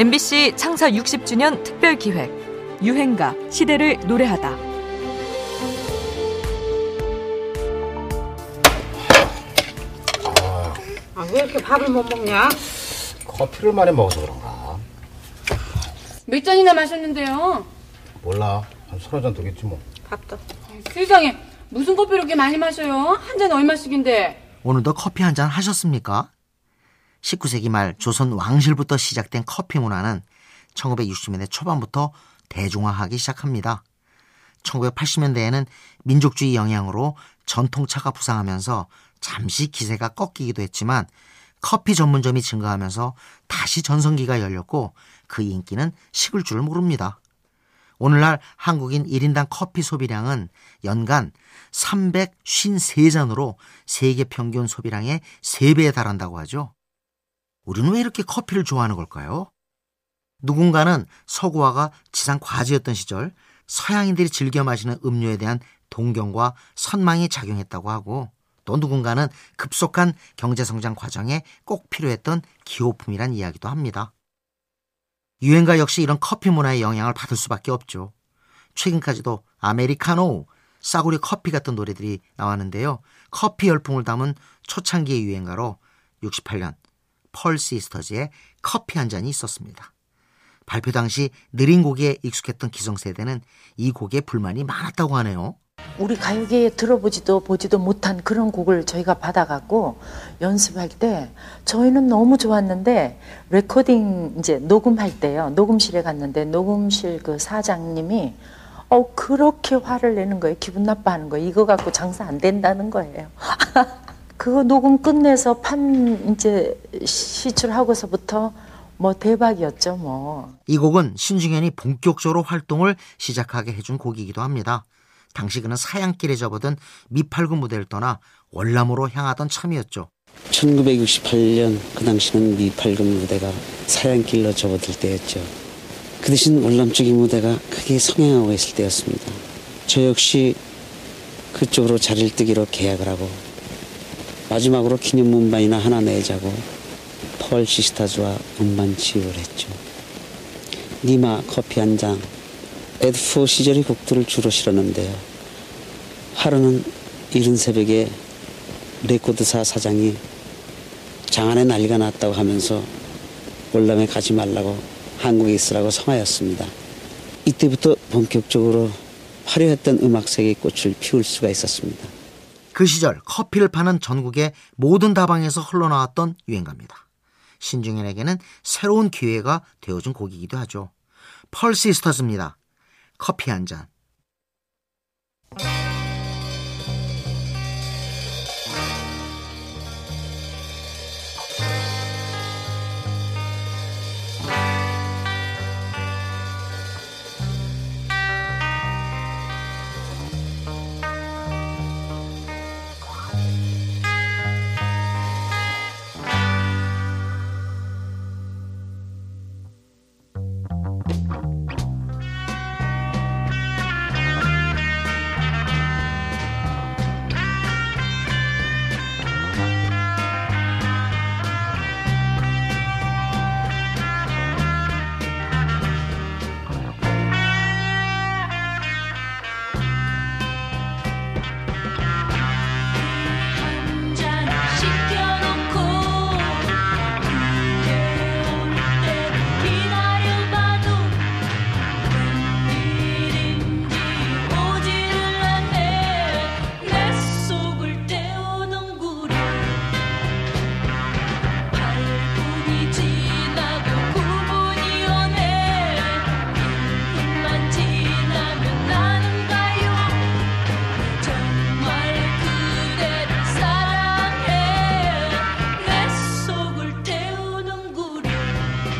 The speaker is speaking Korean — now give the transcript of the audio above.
MBC 창사 60주년 특별기획 유행가 시대를 노래하다. 아, 왜 이렇게 밥을 못 먹냐? 커피를 많이 먹어서 그런가. 몇 잔이나 마셨는데요? 몰라, 한 30잔 되겠지 뭐. 밥도. 세상에, 무슨 커피를 이렇게 많이 마셔요? 한 잔 얼마씩인데? 오늘도 커피 한 잔 하셨습니까? 19세기 말 조선 왕실부터 시작된 커피 문화는 1960년대 초반부터 대중화하기 시작합니다. 1980년대에는 민족주의 영향으로 전통차가 부상하면서 잠시 기세가 꺾이기도 했지만 커피 전문점이 증가하면서 다시 전성기가 열렸고 그 인기는 식을 줄 모릅니다. 오늘날 한국인 1인당 커피 소비량은 연간 353잔으로 세계 평균 소비량의 3배에 달한다고 하죠. 우리는 왜 이렇게 커피를 좋아하는 걸까요? 누군가는 서구화가 지상 과제였던 시절 서양인들이 즐겨 마시는 음료에 대한 동경과 선망이 작용했다고 하고, 또 누군가는 급속한 경제성장 과정에 꼭 필요했던 기호품이란 이야기도 합니다. 유행가 역시 이런 커피 문화의 영향을 받을 수밖에 없죠. 최근까지도 아메리카노, 싸구려 커피 같은 노래들이 나왔는데요. 커피 열풍을 담은 초창기의 유행가로 68년 펄 시스터즈의 커피 한 잔이 있었습니다. 발표 당시 느린 곡에 익숙했던 기성세대는 이 곡에 불만이 많았다고 하네요. 우리 가요계에 들어보지도 보지도 못한 그런 곡을 저희가 받아갖고 연습할 때 저희는 너무 좋았는데 레코딩 이제 녹음할 때요. 녹음실에 갔는데 녹음실 그 사장님이 그렇게 화를 내는 거예요. 기분 나빠하는 거예요. 이거 갖고 장사 안 된다는 거예요. 그거 녹음 끝내서 이제 시출하고서부터 대박이었죠, 뭐. 이 곡은 신중현이 본격적으로 활동을 시작하게 해준 곡이기도 합니다. 당시 그는 사양길에 접어든 미팔군 무대를 떠나 월남으로 향하던 참이었죠. 1968년 그 당시는 미팔군 무대가 사양길로 접어들 때였죠. 그 대신 월남 쪽의 무대가 크게 성행하고 있을 때였습니다. 저 역시 그쪽으로 자리를 뜨기로 계약을 하고 마지막으로 기념 음반이나 하나 내자고 펄 시스터즈와 음반 취업을 했죠. 니마 커피 한 잔, 에드포 시절의 곡들을 주로 실었는데요. 하루는 이른 새벽에 레코드사 사장이 장안에 난리가 났다고 하면서 월남에 가지 말라고 한국에 있으라고 성하였습니다. 이때부터 본격적으로 화려했던 음악세계의 꽃을 피울 수가 있었습니다. 그 시절 커피를 파는 전국의 모든 다방에서 흘러나왔던 유행가입니다. 신중현에게는 새로운 기회가 되어준 곡이기도 하죠. 펄 시스터즈입니다. 커피 한 잔.